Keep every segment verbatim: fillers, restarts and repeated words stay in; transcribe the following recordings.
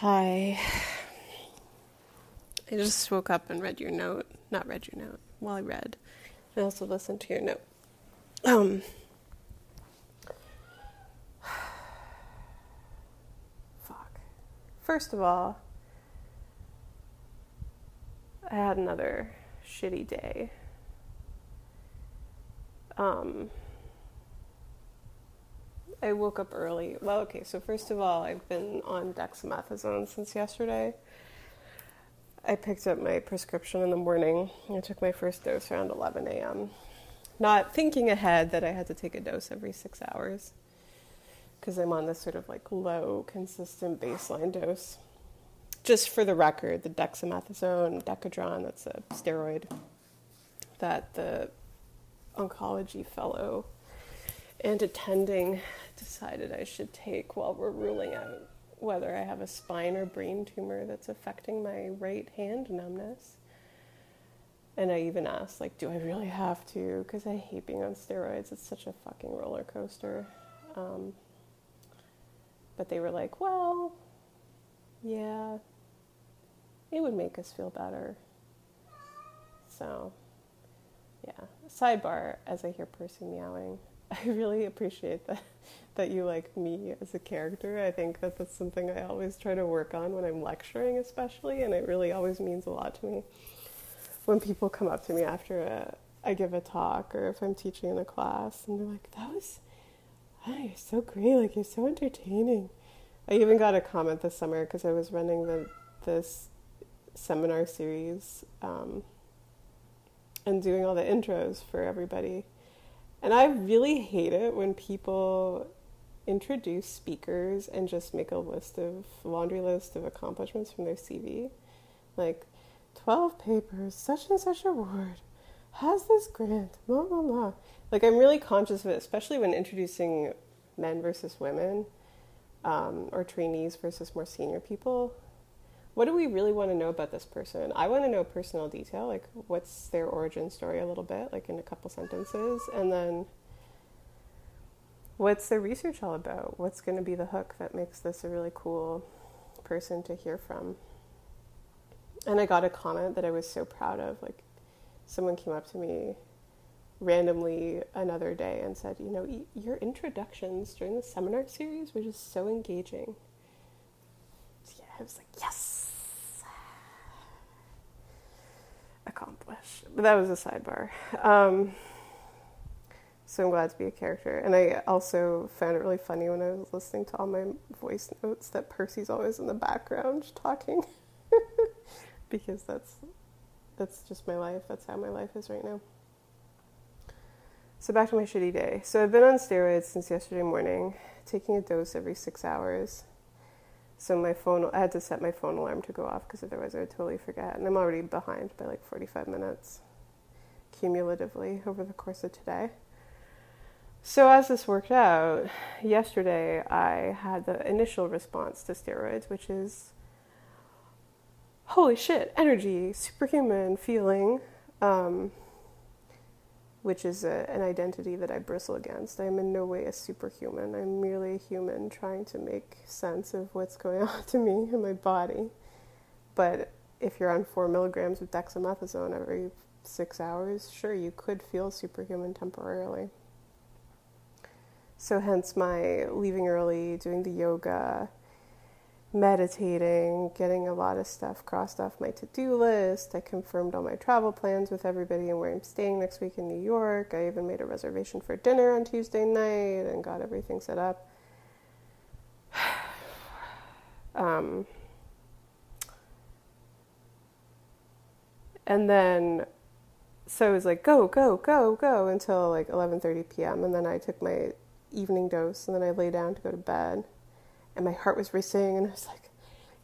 Hi. I just woke up and read your note. Not read your note. Well, I read. I also listened to your note. Um. Fuck. First of all, I had another shitty day. Um. I woke up early. Well, okay, so first of all, I've been on dexamethasone since yesterday. I picked up my prescription in the morning. I took my first dose around eleven a.m., not thinking ahead that I had to take a dose every six hours because I'm on this sort of like low, consistent baseline dose. Just for the record, the dexamethasone, Decadron, that's a steroid that the oncology fellow and attending decided I should take while we're ruling out whether I have a spine or brain tumor that's affecting my right hand numbness. And I even asked, like, do I really have to? Because I hate being on steroids. It's such a fucking roller coaster. Um, but they were like, well, yeah, it would make us feel better. So, yeah. Sidebar, as I hear Percy meowing, I really appreciate that that you like me as a character. I think that that's something I always try to work on when I'm lecturing especially, and it really always means a lot to me when people come up to me after a, I give a talk or if I'm teaching in a class and they're like, that was, oh, you're so great, like you're so entertaining. I even got a comment this summer because I was running the, this seminar series um, and doing all the intros for everybody. And I really hate it when people introduce speakers and just make a list of, laundry list of accomplishments from their C V. Like, twelve papers, such and such award, has this grant, blah, blah, blah. Like, I'm really conscious of it, especially when introducing men versus women, um, or trainees versus more senior people. What do we really want to know about this person? I want to know personal detail, like what's their origin story a little bit, like in a couple sentences. And then what's their research all about? What's going to be the hook that makes this a really cool person to hear from? And I got a comment that I was so proud of. Like someone came up to me randomly another day and said, you know, your introductions during the seminar series were just so engaging. Yeah, I was like, yes. Accomplish. But that was a sidebar. Um, so I'm glad to be a character. And I also found it really funny when I was listening to all my voice notes that Percy's always in the background talking. Because that's that's just my life. That's how my life is right now. So back to my shitty day. So I've been on steroids since yesterday morning, taking a dose every six hours. So my phone, I had to set my phone alarm to go off because otherwise I would totally forget. And I'm already behind by like forty-five minutes cumulatively over the course of today. So as this worked out, yesterday I had the initial response to steroids, which is, holy shit, energy, superhuman feeling, um, which is a, an identity that I bristle against. I am in no way a superhuman. I'm merely a human trying to make sense of what's going on to me and my body. But if you're on four milligrams of dexamethasone every six hours, sure, you could feel superhuman temporarily. So hence my leaving early, doing the yoga, meditating, getting a lot of stuff crossed off my to-do list. I confirmed all my travel plans with everybody and where I'm staying next week in New York. I even made a reservation for dinner on Tuesday night and got everything set up. Um, and then, so it was like, go, go, go, go until like eleven thirty p.m. And then I took my evening dose and then I lay down to go to bed. And my heart was racing, and I was like,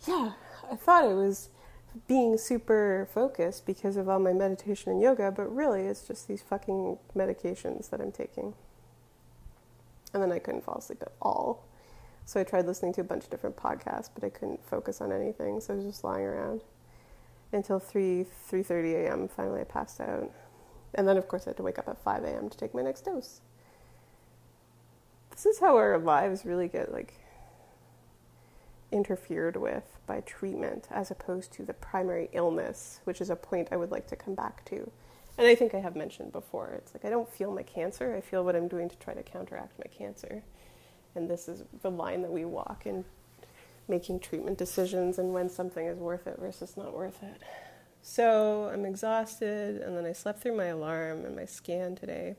yeah, I thought I was being super focused because of all my meditation and yoga, but really it's just these fucking medications that I'm taking. And then I couldn't fall asleep at all. So I tried listening to a bunch of different podcasts, but I couldn't focus on anything, so I was just lying around until three, three thirty a.m. Finally I passed out. And then, of course, I had to wake up at five a.m. to take my next dose. This is how our lives really get, like, interfered with by treatment as opposed to the primary illness, which is a point I would like to come back to. And I think I have mentioned before, it's like I don't feel my cancer, I feel what I'm doing to try to counteract my cancer. And this is the line that we walk in making treatment decisions and when something is worth it versus not worth it. So I'm exhausted, and then I slept through my alarm and my scan today.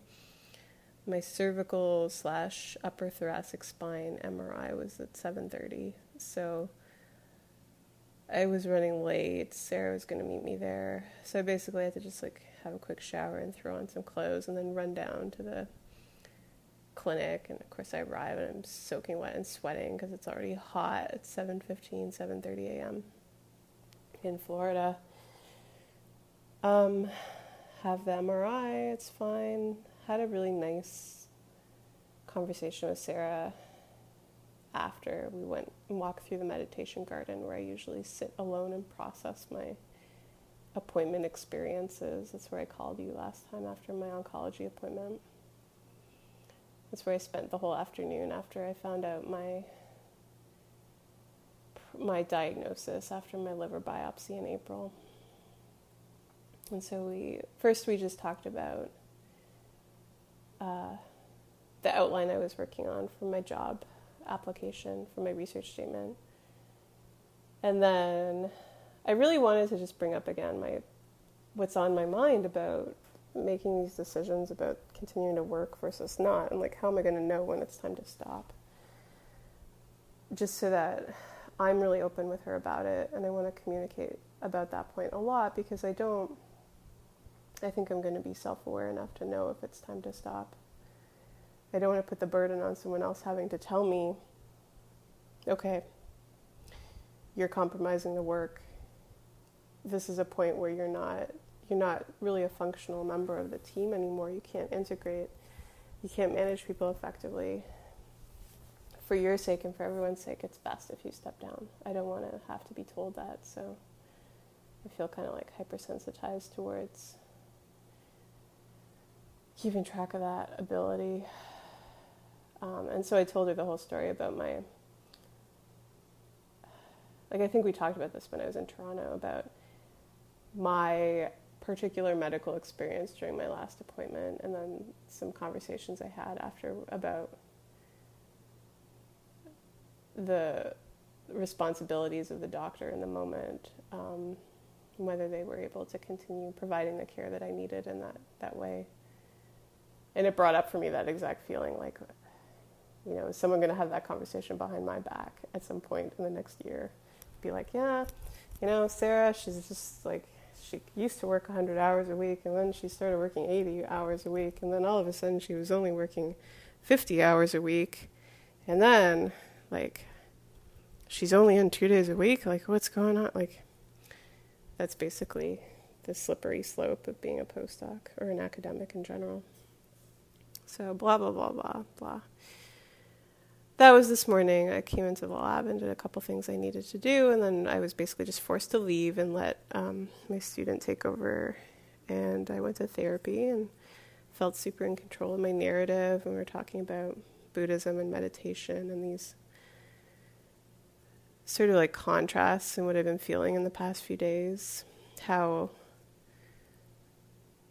My cervical slash upper thoracic spine M R I was at seven thirty, so I was running late. Sarah was going to meet me there, so I basically had to just like have a quick shower and throw on some clothes and then run down to the clinic. And of course I arrive and I'm soaking wet and sweating because it's already hot at seven fifteen, seven thirty a.m. in Florida. Um, have the M R I, it's fine. Had a really nice conversation with Sarah after. We went and walked through the meditation garden where I usually sit alone and process my appointment experiences. That's where I called you last time after my oncology appointment. That's where I spent the whole afternoon after I found out my my diagnosis after my liver biopsy in April. And so we, first we just talked about uh, the outline I was working on for my job application, for my research statement. And then I really wanted to just bring up again my, what's on my mind about making these decisions about continuing to work versus not. And like, how am I going to know when it's time to stop? Just so that I'm really open with her about it. And I want to communicate about that point a lot because I don't, I think I'm going to be self-aware enough to know if it's time to stop. I don't want to put the burden on someone else having to tell me, okay, you're compromising the work. This is a point where you're not, you're not really a functional member of the team anymore. You can't integrate. You can't manage people effectively. For your sake and for everyone's sake, it's best if you step down. I don't want to have to be told that. So I feel kind of like hypersensitized towards keeping track of that ability. Um, and so I told her the whole story about my, like I think we talked about this when I was in Toronto, about my particular medical experience during my last appointment and then some conversations I had after about the responsibilities of the doctor in the moment, um, whether they were able to continue providing the care that I needed in that, that way. And it brought up for me that exact feeling, like, you know, is someone going to have that conversation behind my back at some point in the next year? Be like, yeah, you know, Sarah, she's just like, she used to work one hundred hours a week, and then she started working eighty hours a week, and then all of a sudden she was only working fifty hours a week, and then, like, she's only in two days a week, like, what's going on? Like, that's basically the slippery slope of being a postdoc or an academic in general. So blah, blah, blah, blah, blah. That was this morning. I came into the lab and did a couple things I needed to do, and then I was basically just forced to leave and let um, my student take over. And I went to therapy and felt super in control of my narrative. And we were talking about Buddhism and meditation and these sort of like contrasts in what I've been feeling in the past few days, how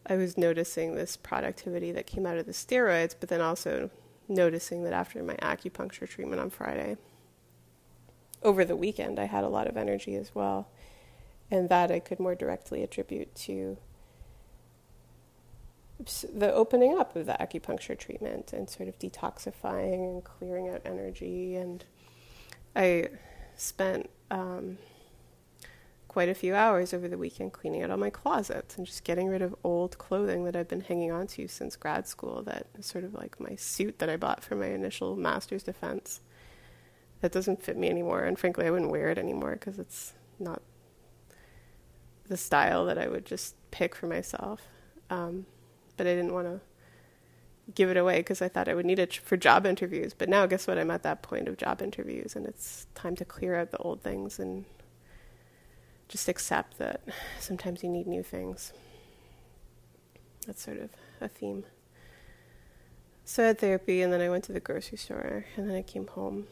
I was noticing this productivity that came out of the steroids, but then also noticing that after my acupuncture treatment on Friday, over the weekend, I had a lot of energy as well. And that I could more directly attribute to the opening up of the acupuncture treatment and sort of detoxifying and clearing out energy. And I spent um, quite a few hours over the weekend cleaning out all my closets and just getting rid of old clothing that I've been hanging on to since grad school, that is sort of like my suit that I bought for my initial master's defense. That doesn't fit me anymore, and frankly, I wouldn't wear it anymore because it's not the style that I would just pick for myself. Um, but I didn't want to give it away because I thought I would need it for job interviews. But now, guess what? I'm at that point of job interviews, and it's time to clear out the old things and just accept that sometimes you need new things. That's sort of a theme. So I had therapy, and then I went to the grocery store, and then I came home,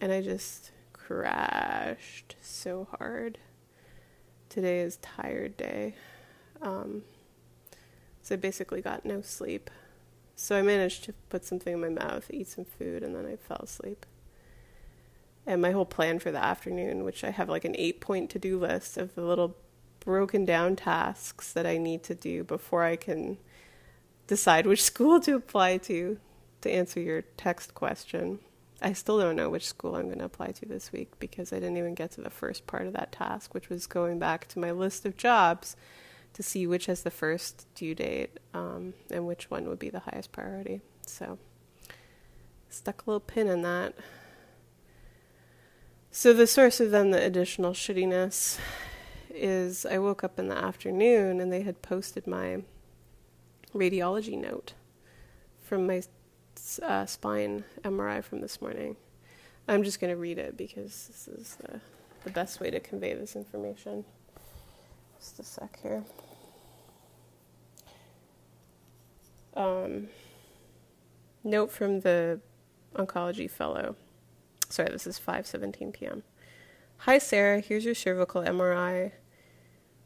and I just crashed so hard. Today is tired day. Um, so I basically got no sleep. So I managed to put something in my mouth, eat some food, and then I fell asleep. And my whole plan for the afternoon, which I have like an eight-point to-do list of the little broken down tasks that I need to do before I can decide which school to apply to, to answer your text question. I still don't know which school I'm going to apply to this week because I didn't even get to the first part of that task, which was going back to my list of jobs to see which has the first due date um, and which one would be the highest priority. So stuck a little pin in that. So the source of then the additional shittiness is I woke up in the afternoon and they had posted my radiology note from my uh, spine M R I from this morning. I'm just going to read it because this is the, the best way to convey this information. Just a sec here. Um, note from the oncology fellow. Sorry, this is five seventeen p.m. Hi, Sarah. Here's your cervical M R I.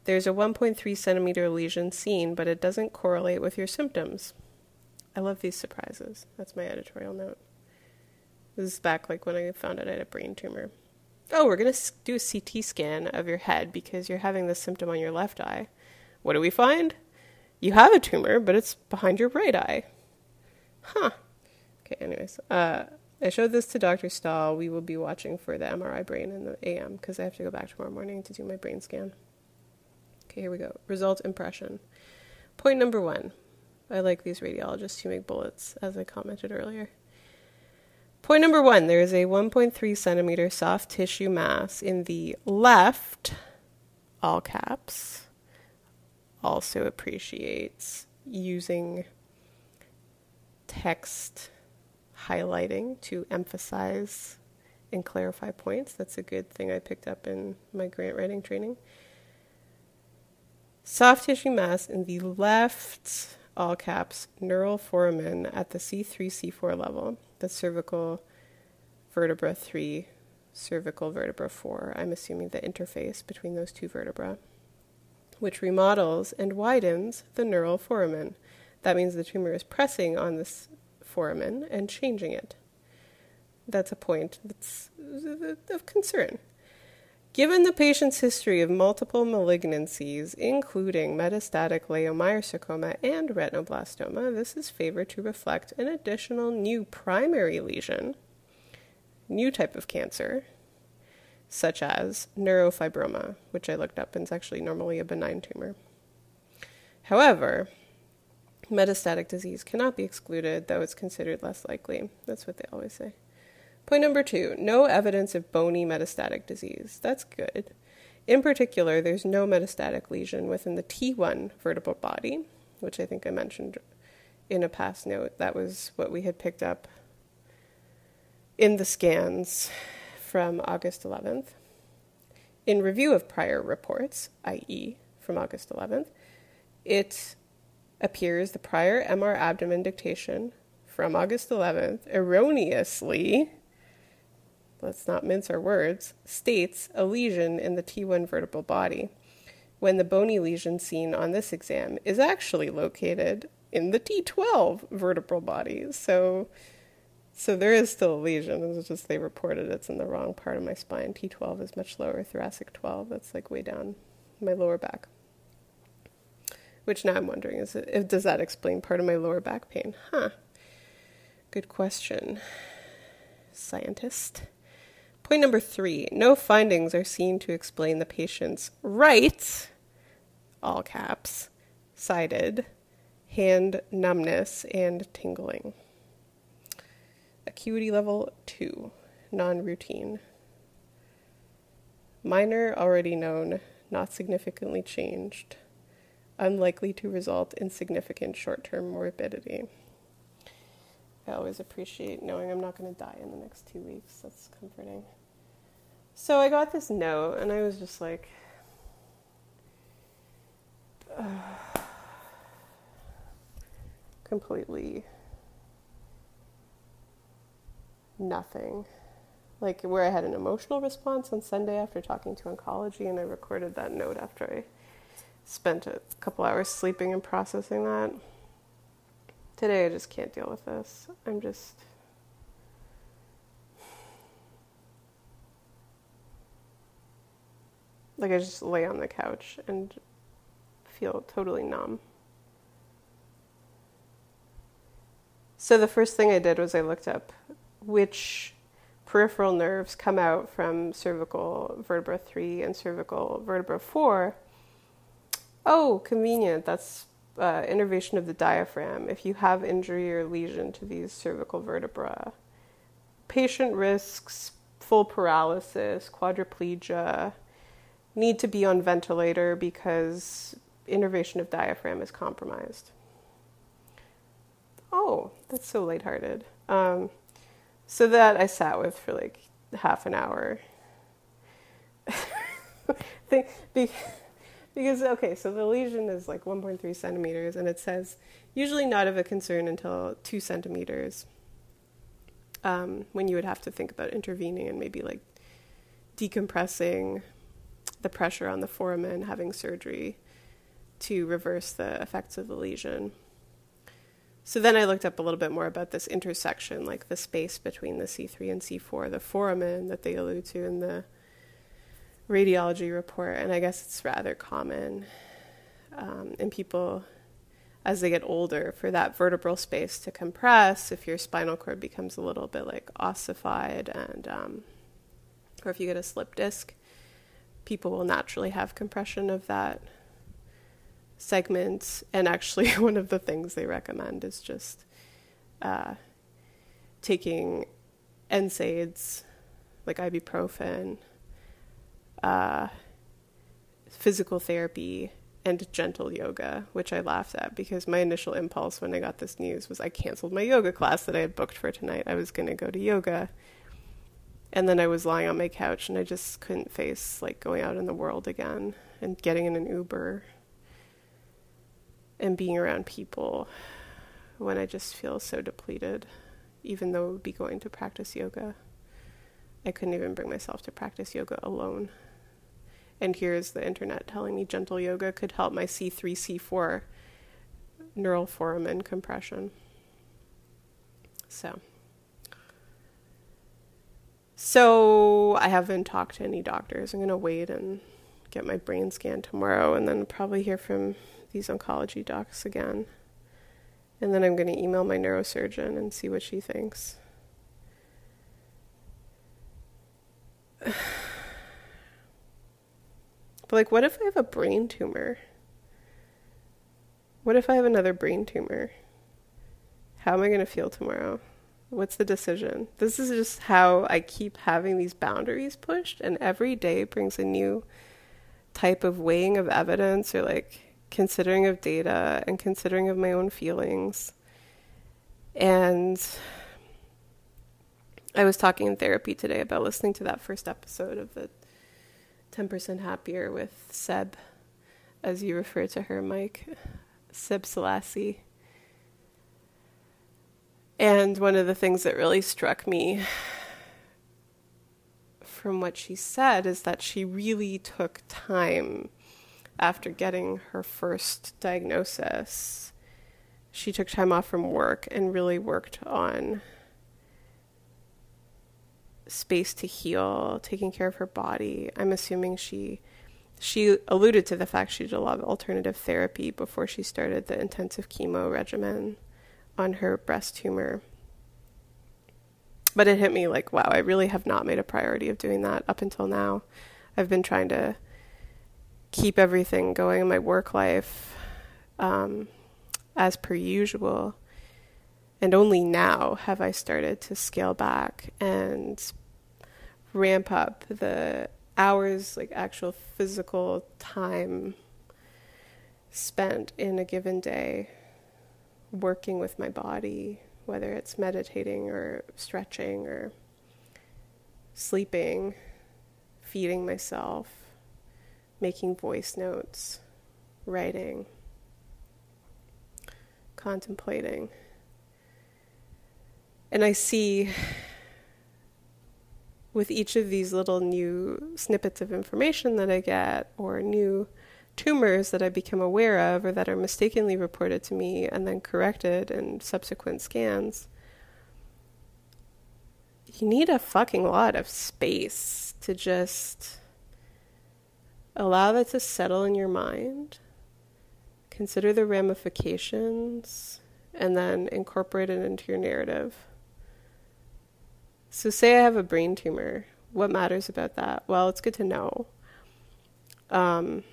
There's a one point three centimeter lesion seen, but it doesn't correlate with your symptoms. I love these surprises. That's my editorial note. This is back like when I found out I had a brain tumor. Oh, we're going to do a C T scan of your head because you're having this symptom on your left eye. What do we find? You have a tumor, but it's behind your right eye. Huh. Okay, anyways. Uh... I showed this to Doctor Stahl. We will be watching for the M R I brain in the A M because I have to go back tomorrow morning to do my brain scan. Okay, here we go. Result impression. Point number one. I like these radiologists who make bullets, as I commented earlier. Point number one. There is a one point three centimeter soft tissue mass in the left, all caps. Also appreciates using text highlighting to emphasize and clarify points. That's a good thing I picked up in my grant writing training. Soft tissue mass in the left, all caps, neural foramen at the C three, C four level. That's cervical vertebra three, cervical vertebra four. I'm assuming the interface between those two vertebrae, which remodels and widens the neural foramen. That means the tumor is pressing on this foramen and changing it. That's a point that's of concern. Given the patient's history of multiple malignancies, including metastatic leiomyosarcoma and retinoblastoma, this is favored to reflect an additional new primary lesion, new type of cancer, such as neurofibroma, which I looked up and is actually normally a benign tumor. However, metastatic disease cannot be excluded, though it's considered less likely. That's what they always say. Point number two, no evidence of bony metastatic disease. That's good. In particular, there's no metastatic lesion within the T one vertebral body, which I think I mentioned in a past note. That was what we had picked up in the scans from August eleventh. In review of prior reports, that is from August eleventh, it appears the prior M R abdomen dictation from August eleventh erroneously, let's not mince our words, states a lesion in the T one vertebral body when the bony lesion seen on this exam is actually located in the T twelve vertebral body. So, so there is still a lesion. It's just they reported it's in the wrong part of my spine. T twelve is much lower, thoracic twelve, that's like way down my lower back. Which now I'm wondering, is it, if, does that explain part of my lower back pain? Huh. Good question, scientist. Point number three, no findings are seen to explain the patient's right, all caps, sided, hand numbness and tingling. Acuity level two, non-routine. Minor, already known, not significantly changed. Unlikely to result in significant short-term morbidity. I always appreciate knowing I'm not going to die in the next two weeks. That's comforting. So I got this note, and I was just like, uh, completely nothing like where I had an emotional response on Sunday after talking to oncology, and I recorded that note after I spent a couple hours sleeping and processing that. Today I just can't deal with this. I'm just... Like, I just lay on the couch and feel totally numb. So the first thing I did was I looked up which peripheral nerves come out from cervical vertebra three and cervical vertebra four. Oh, convenient. That's uh, innervation of the diaphragm. If you have injury or lesion to these cervical vertebra, patient risks, full paralysis, quadriplegia, need to be on ventilator because innervation of diaphragm is compromised. Oh, that's so lighthearted. Um, so that I sat with for like half an hour. Because, okay, so the lesion is like one point three centimeters, and it says usually not of a concern until two centimeters, um, when you would have to think about intervening and maybe like decompressing the pressure on the foramen, having surgery to reverse the effects of the lesion. So then I looked up a little bit more about this intersection, like the space between the C three and C four, the foramen that they allude to in the radiology report, and I guess it's rather common um, in people as they get older for that vertebral space to compress if your spinal cord becomes a little bit like ossified, and um, or if you get a slip disc. People will naturally have compression of that segment. And actually, one of the things they recommend is just uh, taking N SAIDs, like ibuprofen, uh, physical therapy, and gentle yoga, which I laughed at because my initial impulse when I got this news was I canceled my yoga class that I had booked for tonight. I was going to go to yoga. And then I was lying on my couch, and I just couldn't face, like, going out in the world again and getting in an Uber and being around people when I just feel so depleted, even though I would be going to practice yoga. I couldn't even bring myself to practice yoga alone. And here's the internet telling me gentle yoga could help my C three, C four neural foramen compression. So... So I haven't talked to any doctors. I'm going to wait and get my brain scan tomorrow, and then probably hear from these oncology docs again. And then I'm going to email my neurosurgeon and see what she thinks. But, like, what if I have a brain tumor? What if I have another brain tumor? How am I going to feel tomorrow? What's the decision? This is just how I keep having these boundaries pushed, and every day brings a new type of weighing of evidence, or like considering of data and considering of my own feelings. And I was talking in therapy today about listening to that first episode of the ten percent Happier with Seb, as you refer to her, Mike, Seb Selassie. And one of the things that really struck me from what she said is that she really took time after getting her first diagnosis. She took time off from work and really worked on space to heal, taking care of her body. I'm assuming she she alluded to the fact she did a lot of alternative therapy before she started the intensive chemo regimen on her breast tumor. But it hit me like, wow, I really have not made a priority of doing that up until now. I've been trying to keep everything going in my work life um, as per usual. And only now have I started to scale back and ramp up the hours, like actual physical time spent in a given day, working with my body, whether it's meditating or stretching or sleeping, feeding myself, making voice notes, writing, contemplating. And I see with each of these little new snippets of information that I get, or new tumors that I become aware of or that are mistakenly reported to me and then corrected in subsequent scans, you need a fucking lot of space to just allow that to settle in your mind, consider the ramifications, and then incorporate it into your narrative. So say I have a brain tumor. What matters about that? Well, it's good to know. Um,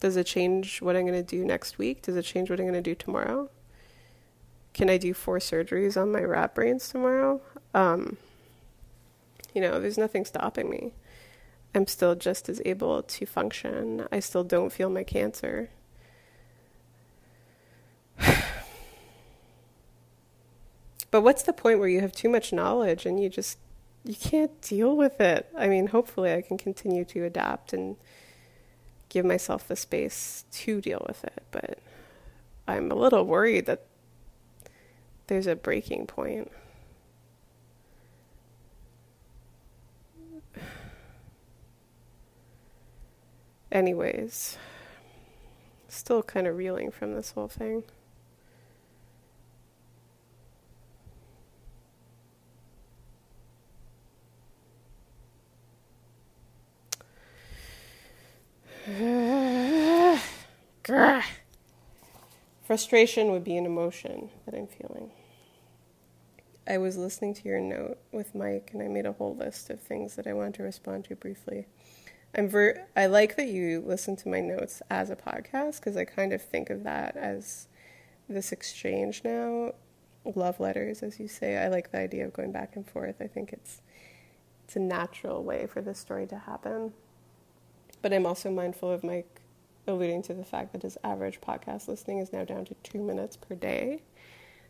does it change what I'm going to do next week? Does it change what I'm going to do tomorrow? Can I do four surgeries on my rat brains tomorrow? Um, you know, there's nothing stopping me. I'm still just as able to function. I still don't feel my cancer. But what's the point where you have too much knowledge and you just, you can't deal with it? I mean, hopefully I can continue to adapt and give myself the space to deal with it. But I'm a little worried that there's a breaking point. Anyways, still kind of reeling from this whole thing. Frustration would be an emotion that I'm feeling. I was listening to your note with Mike, and I made a whole list of things that I want to respond to briefly. I'm ver- I like that you listen to my notes as a podcast, because I kind of think of that as this exchange now. Love letters, as you say. I like the idea of going back and forth. I think it's it's a natural way for this story to happen. But I'm also mindful of Mike alluding to the fact that his average podcast listening is now down to two minutes per day.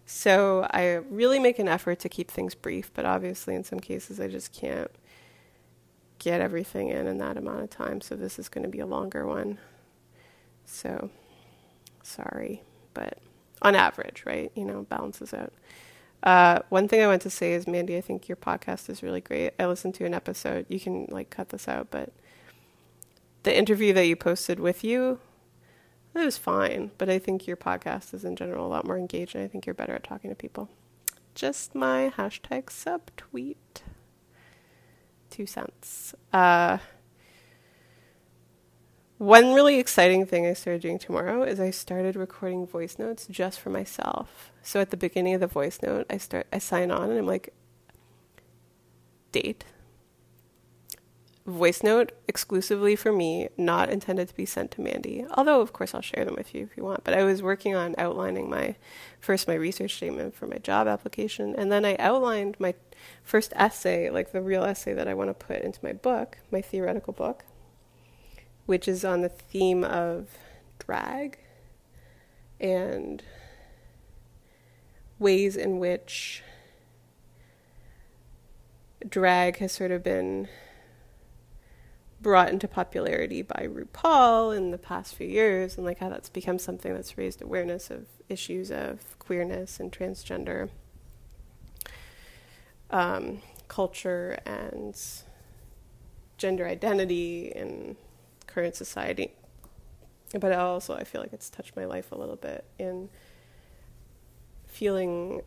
So I really make an effort to keep things brief, but obviously in some cases I just can't get everything in in that amount of time, so this is going to be a longer one. So, sorry, but on average, right, you know, balances out. Uh, one thing I want to say is, Mandy, I think your podcast is really great. I listened to an episode. You can, like, cut this out, but the interview that you posted with you, that was fine, but I think your podcast is in general a lot more engaged, and I think you're better at talking to people. Just my hashtag subtweet. Two cents. Uh, one really exciting thing I started doing tomorrow is I started recording voice notes just for myself. So at the beginning of the voice note, I start, I sign on, and I'm like, date. Voice note exclusively for me, not intended to be sent to Mandy. Although, of course, I'll share them with you if you want. But I was working on outlining my first my research statement for my job application. And then I outlined my first essay, like the real essay that I want to put into my book, my theoretical book, which is on the theme of drag and ways in which drag has sort of been brought into popularity by RuPaul in the past few years, and like how that's become something that's raised awareness of issues of queerness and transgender um, culture and gender identity in current society. But also I feel like it's touched my life a little bit in feeling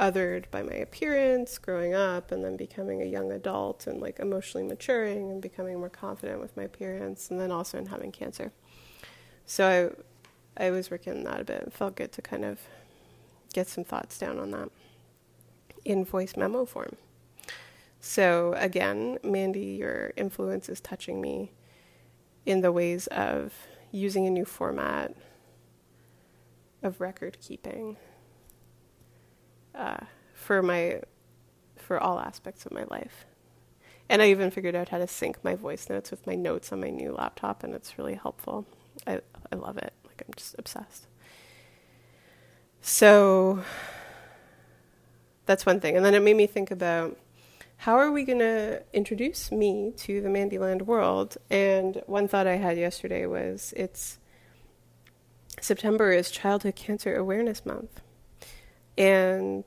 othered by my appearance growing up, and then becoming a young adult and like emotionally maturing and becoming more confident with my appearance, and then also in having cancer. So I, I was working on that a bit. It felt good to kind of get some thoughts down on that in voice memo form. So again, Mandy, your influence is touching me in the ways of using a new format of record keeping. Uh, for my, for all aspects of my life. And I even figured out how to sync my voice notes with my notes on my new laptop, and it's really helpful. I, I love it. Like, I'm just obsessed. So that's one thing. And then it made me think about, how are we going to introduce me to the Mandyland world? And one thought I had yesterday was, it's September is Childhood Cancer Awareness Month. And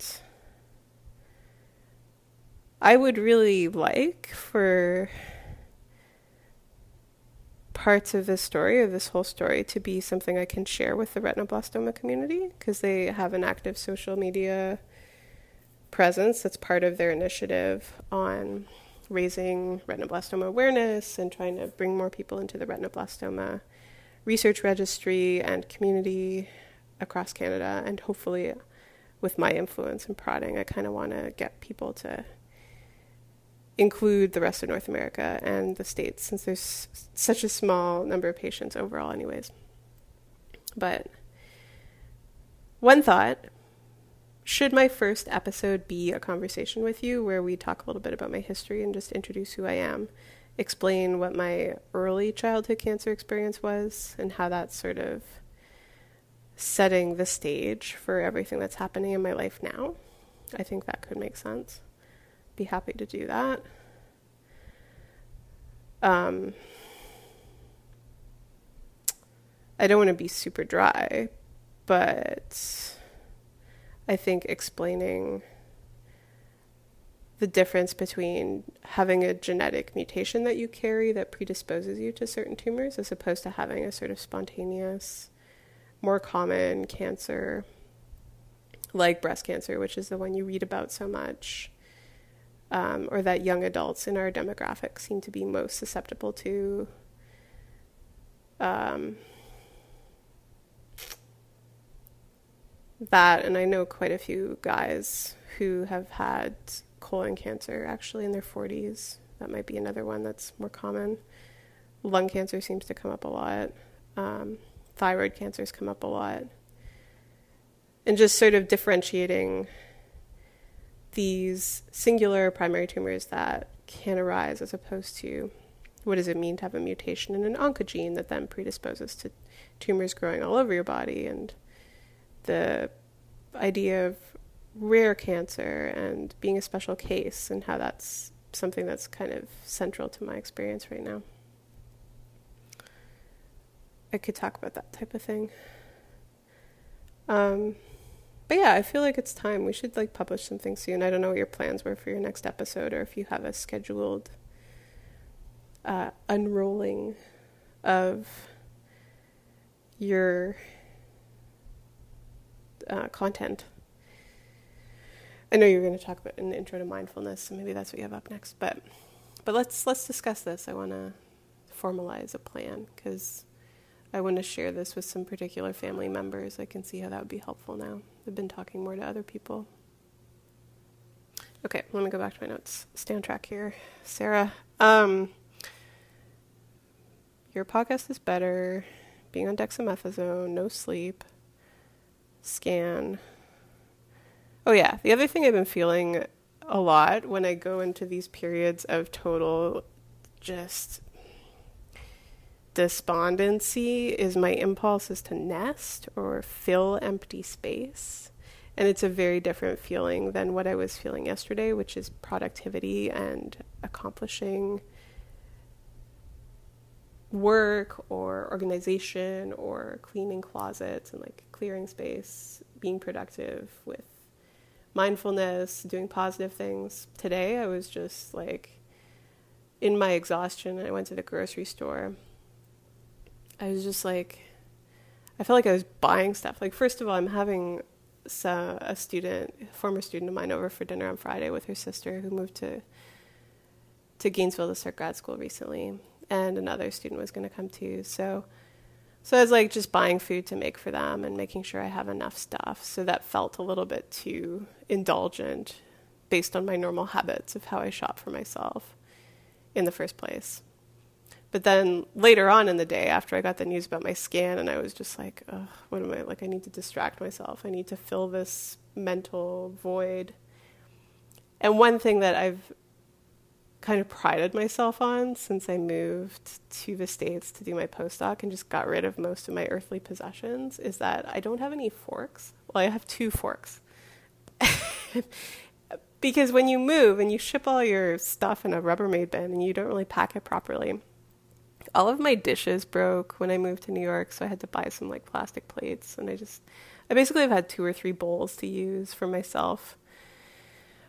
I would really like for parts of this story or this whole story to be something I can share with the retinoblastoma community, because they have an active social media presence that's part of their initiative on raising retinoblastoma awareness and trying to bring more people into the retinoblastoma research registry and community across Canada. And hopefully with my influence and prodding, I kind of want to get people to include the rest of North America and the States, since there's such a small number of patients overall anyways. But one thought, should my first episode be a conversation with you where we talk a little bit about my history and just introduce who I am, explain what my early childhood cancer experience was and how that's sort of setting the stage for everything that's happening in my life now? I think that could make sense. Be happy to do that. Um, I don't want to be super dry, but I think explaining the difference between having a genetic mutation that you carry that predisposes you to certain tumors as opposed to having a sort of spontaneous, more common cancer like breast cancer, which is the one you read about so much, um, or that young adults in our demographic seem to be most susceptible to. Um, that, and I know quite a few guys who have had colon cancer actually in their forties. That might be another one that's more common. Lung cancer seems to come up a lot. Um, thyroid cancers come up a lot. And just sort of differentiating these singular primary tumors that can arise as opposed to what does it mean to have a mutation in an oncogene that then predisposes to tumors growing all over your body, and the idea of rare cancer and being a special case and how that's something that's kind of central to my experience right now. I could talk about that type of thing. Um, but yeah, I feel like it's time. We should like publish something soon. I don't know what your plans were for your next episode, or if you have a scheduled uh, unrolling of your Uh, content. I know you're going to talk about an intro to mindfulness, so maybe that's what you have up next. But, but let's let's discuss this. I want to formalize a plan, because I want to share this with some particular family members. I can see how that would be helpful now. I've been talking more to other people. Okay, let me go back to my notes. Stay on track here, Sarah. Um, your podcast is better. Being on dexamethasone, no sleep. Scan. Oh yeah, the other thing I've been feeling a lot when I go into these periods of total just despondency is my impulse is to nest or fill empty space. And it's a very different feeling than what I was feeling yesterday, which is productivity and accomplishing work or organization or cleaning closets and like clearing space, being productive with mindfulness, doing positive things. Today I was just like in my exhaustion, and I went to the grocery store. I was just like, I felt like I was buying stuff. Like, first of all, I'm having a student, a former student of mine, over for dinner on Friday with her sister, who moved to to Gainesville to start grad school recently. And another student was going to come too. So so I was like just buying food to make for them and making sure I have enough stuff. So that felt a little bit too indulgent based on my normal habits of how I shop for myself in the first place. But then later on in the day, after I got the news about my scan, and I was just like, oh, what am I, like, I need to distract myself. I need to fill this mental void. And one thing that I've kind of prided myself on since I moved to the States to do my postdoc and just got rid of most of my earthly possessions is that I don't have any forks. Well, I have two forks. Because when you move and you ship all your stuff in a Rubbermaid bin and you don't really pack it properly, all of my dishes broke when I moved to New York, so I had to buy some like plastic plates, and I just, I basically have had two or three bowls to use for myself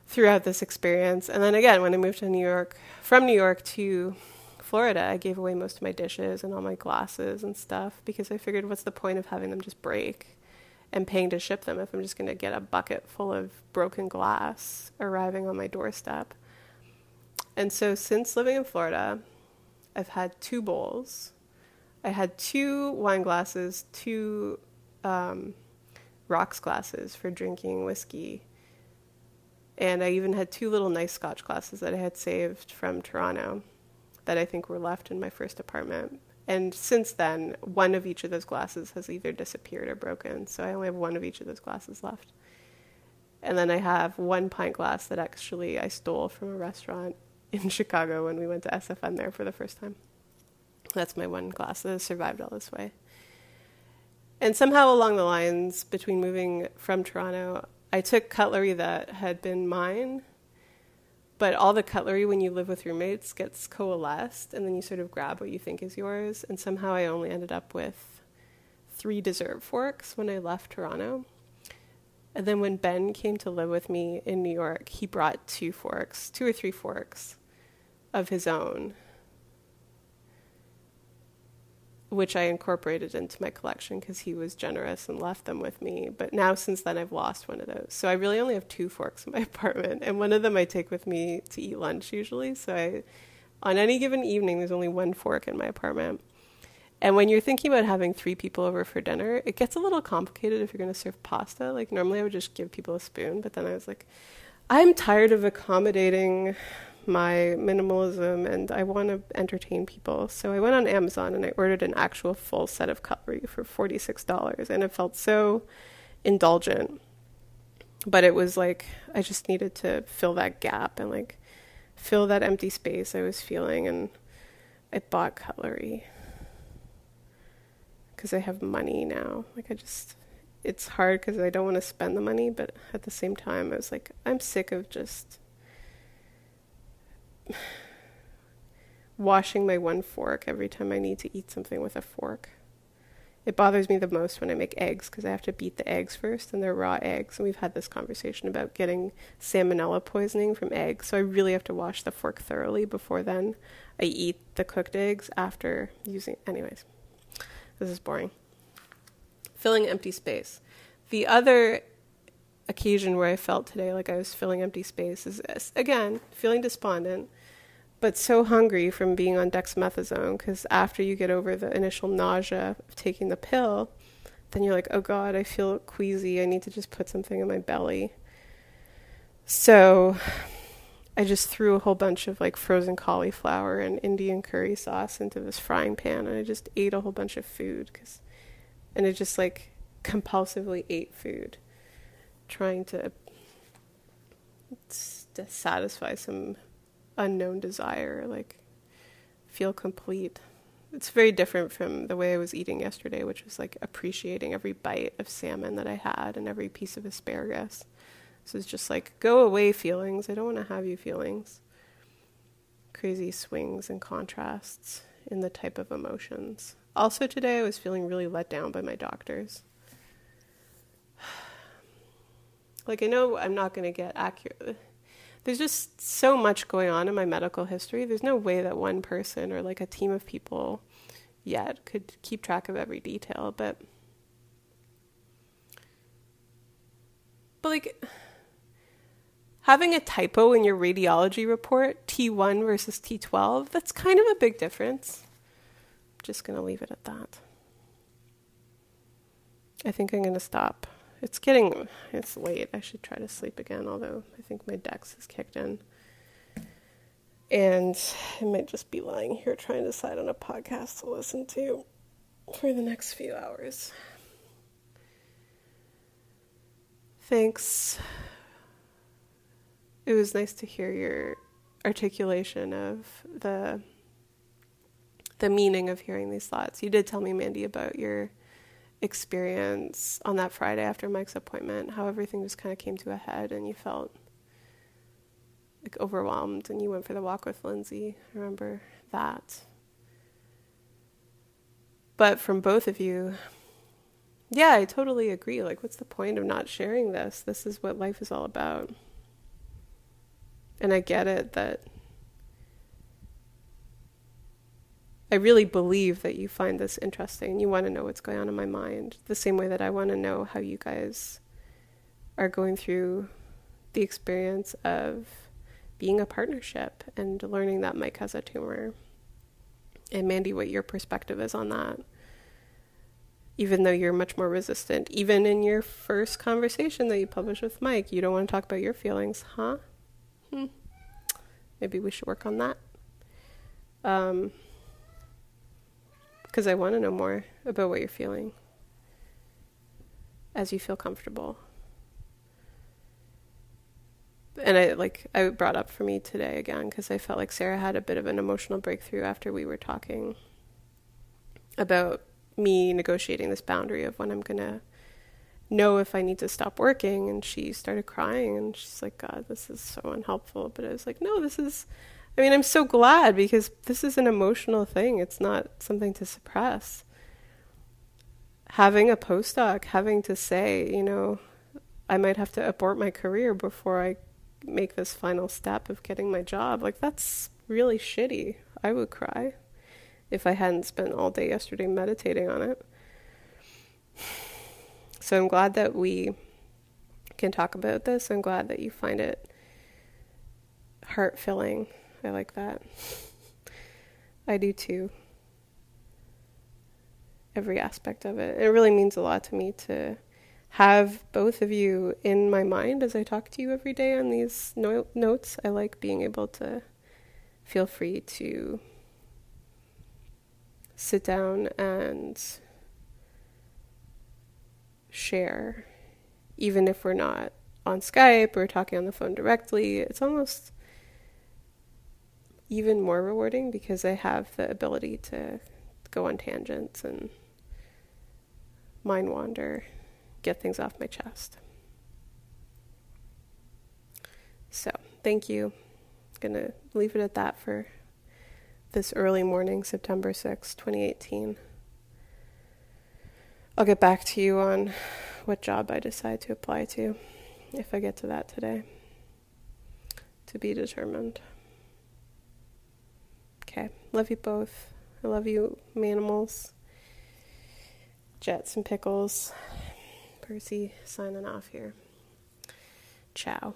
throughout this experience. And then again, when I moved to New York, from New York to Florida, I gave away most of my dishes and all my glasses and stuff, because I figured, what's the point of having them just break and paying to ship them if I'm just going to get a bucket full of broken glass arriving on my doorstep? And so since living in Florida, I've had two bowls. I had two wine glasses, two um, rocks glasses for drinking whiskey. And I even had two little nice scotch glasses that I had saved from Toronto that I think were left in my first apartment. And since then, one of each of those glasses has either disappeared or broken. So I only have one of each of those glasses left. And then I have one pint glass that actually I stole from a restaurant in Chicago when we went to S F N there for the first time. That's my one glass that has survived all this way. And somehow along the lines between moving from Toronto, I took cutlery that had been mine, but all the cutlery when you live with roommates gets coalesced, and then you sort of grab what you think is yours. And somehow I only ended up with three dessert forks when I left Toronto. And then when Ben came to live with me in New York, he brought two forks, two or three forks of his own, which I incorporated into my collection because he was generous and left them with me. But now since then, I've lost one of those. So I really only have two forks in my apartment, and one of them I take with me to eat lunch usually. So I, on any given evening, there's only one fork in my apartment. And when you're thinking about having three people over for dinner, it gets a little complicated if you're going to serve pasta. Like normally I would just give people a spoon, but then I was like, I'm tired of accommodating my minimalism and I want to entertain people. So I went on Amazon and I ordered an actual full set of cutlery for forty-six dollars, and it felt so indulgent. But it was like, I just needed to fill that gap and like fill that empty space I was feeling, and I bought cutlery. Because I have money now. Like I just, it's hard because I don't want to spend the money, but at the same time, I was like, I'm sick of just washing my one fork every time I need to eat something with a fork. It bothers me the most when I make eggs because I have to beat the eggs first, and they're raw eggs. And we've had this conversation about getting salmonella poisoning from eggs. So I really have to wash the fork thoroughly before then. I eat the cooked eggs after using, anyways. This is boring. Filling empty space. The other occasion where I felt today like I was filling empty space is, again, feeling despondent, but so hungry from being on dexamethasone, because after you get over the initial nausea of taking the pill, then you're like, oh God, I feel queasy. I need to just put something in my belly. So I just threw a whole bunch of like frozen cauliflower and Indian curry sauce into this frying pan, and I just ate a whole bunch of food, cause, and I just like compulsively ate food, trying to, to satisfy some unknown desire, like feel complete. It's very different from the way I was eating yesterday, which was like appreciating every bite of salmon that I had and every piece of asparagus. So it's just like, go away, feelings. I don't want to have you feelings. Crazy swings and contrasts in the type of emotions. Also today, I was feeling really let down by my doctors. Like, I know I'm not going to get accurate. There's just so much going on in my medical history. There's no way that one person or like a team of people yet could keep track of every detail. But, but like, having a typo in your radiology report, T one versus T twelve, that's kind of a big difference. I'm just going to leave it at that. I think I'm going to stop. It's getting, it's late. I should try to sleep again, although I think my dex has kicked in. And I might just be lying here trying to decide on a podcast to listen to for the next few hours. Thanks. It was nice to hear your articulation of the the meaning of hearing these thoughts. You did tell me, Mandy, about your experience on that Friday after Mike's appointment, how everything just kind of came to a head and you felt like overwhelmed, and you went for the walk with Lindsay. I remember that. But from both of you, yeah, I totally agree. Like, what's the point of not sharing this? This is what life is all about. And I get it that I really believe that you find this interesting and you want to know what's going on in my mind, the same way that I want to know how you guys are going through the experience of being a partnership and learning that Mike has a tumor. And Mandy, what your perspective is on that, even though you're much more resistant. Even in your first conversation that you published with Mike, you don't want to talk about your feelings, huh? Hmm. Maybe we should work on that. Um, because I want to know more about what you're feeling as you feel comfortable. And I like I brought up for me today again, because I felt like Sarah had a bit of an emotional breakthrough after we were talking about me negotiating this boundary of when I'm going to know if I need to stop working. And she started crying and she's like, God, this is so unhelpful. But I was like, no, this is, I mean, I'm so glad, because this is an emotional thing. It's not something to suppress. Having a postdoc, having to say, you know, I might have to abort my career before I make this final step of getting my job. Like, that's really shitty. I would cry if I hadn't spent all day yesterday meditating on it. So I'm glad that we can talk about this. I'm glad that you find it heart-filling. I like that. I do too. Every aspect of it. It really means a lot to me to have both of you in my mind as I talk to you every day on these no- notes. I like being able to feel free to sit down and share, even if we're not on Skype or talking on the phone directly. It's almost even more rewarding because I have the ability to go on tangents and mind wander, get things off my chest. So, thank you. I'm going to leave it at that for this early morning, September sixth, twenty eighteen. I'll get back to you on what job I decide to apply to, if I get to that today. To be determined. Okay. Love you both. I love you, manimals. Jets and pickles. Percy signing off here. Ciao.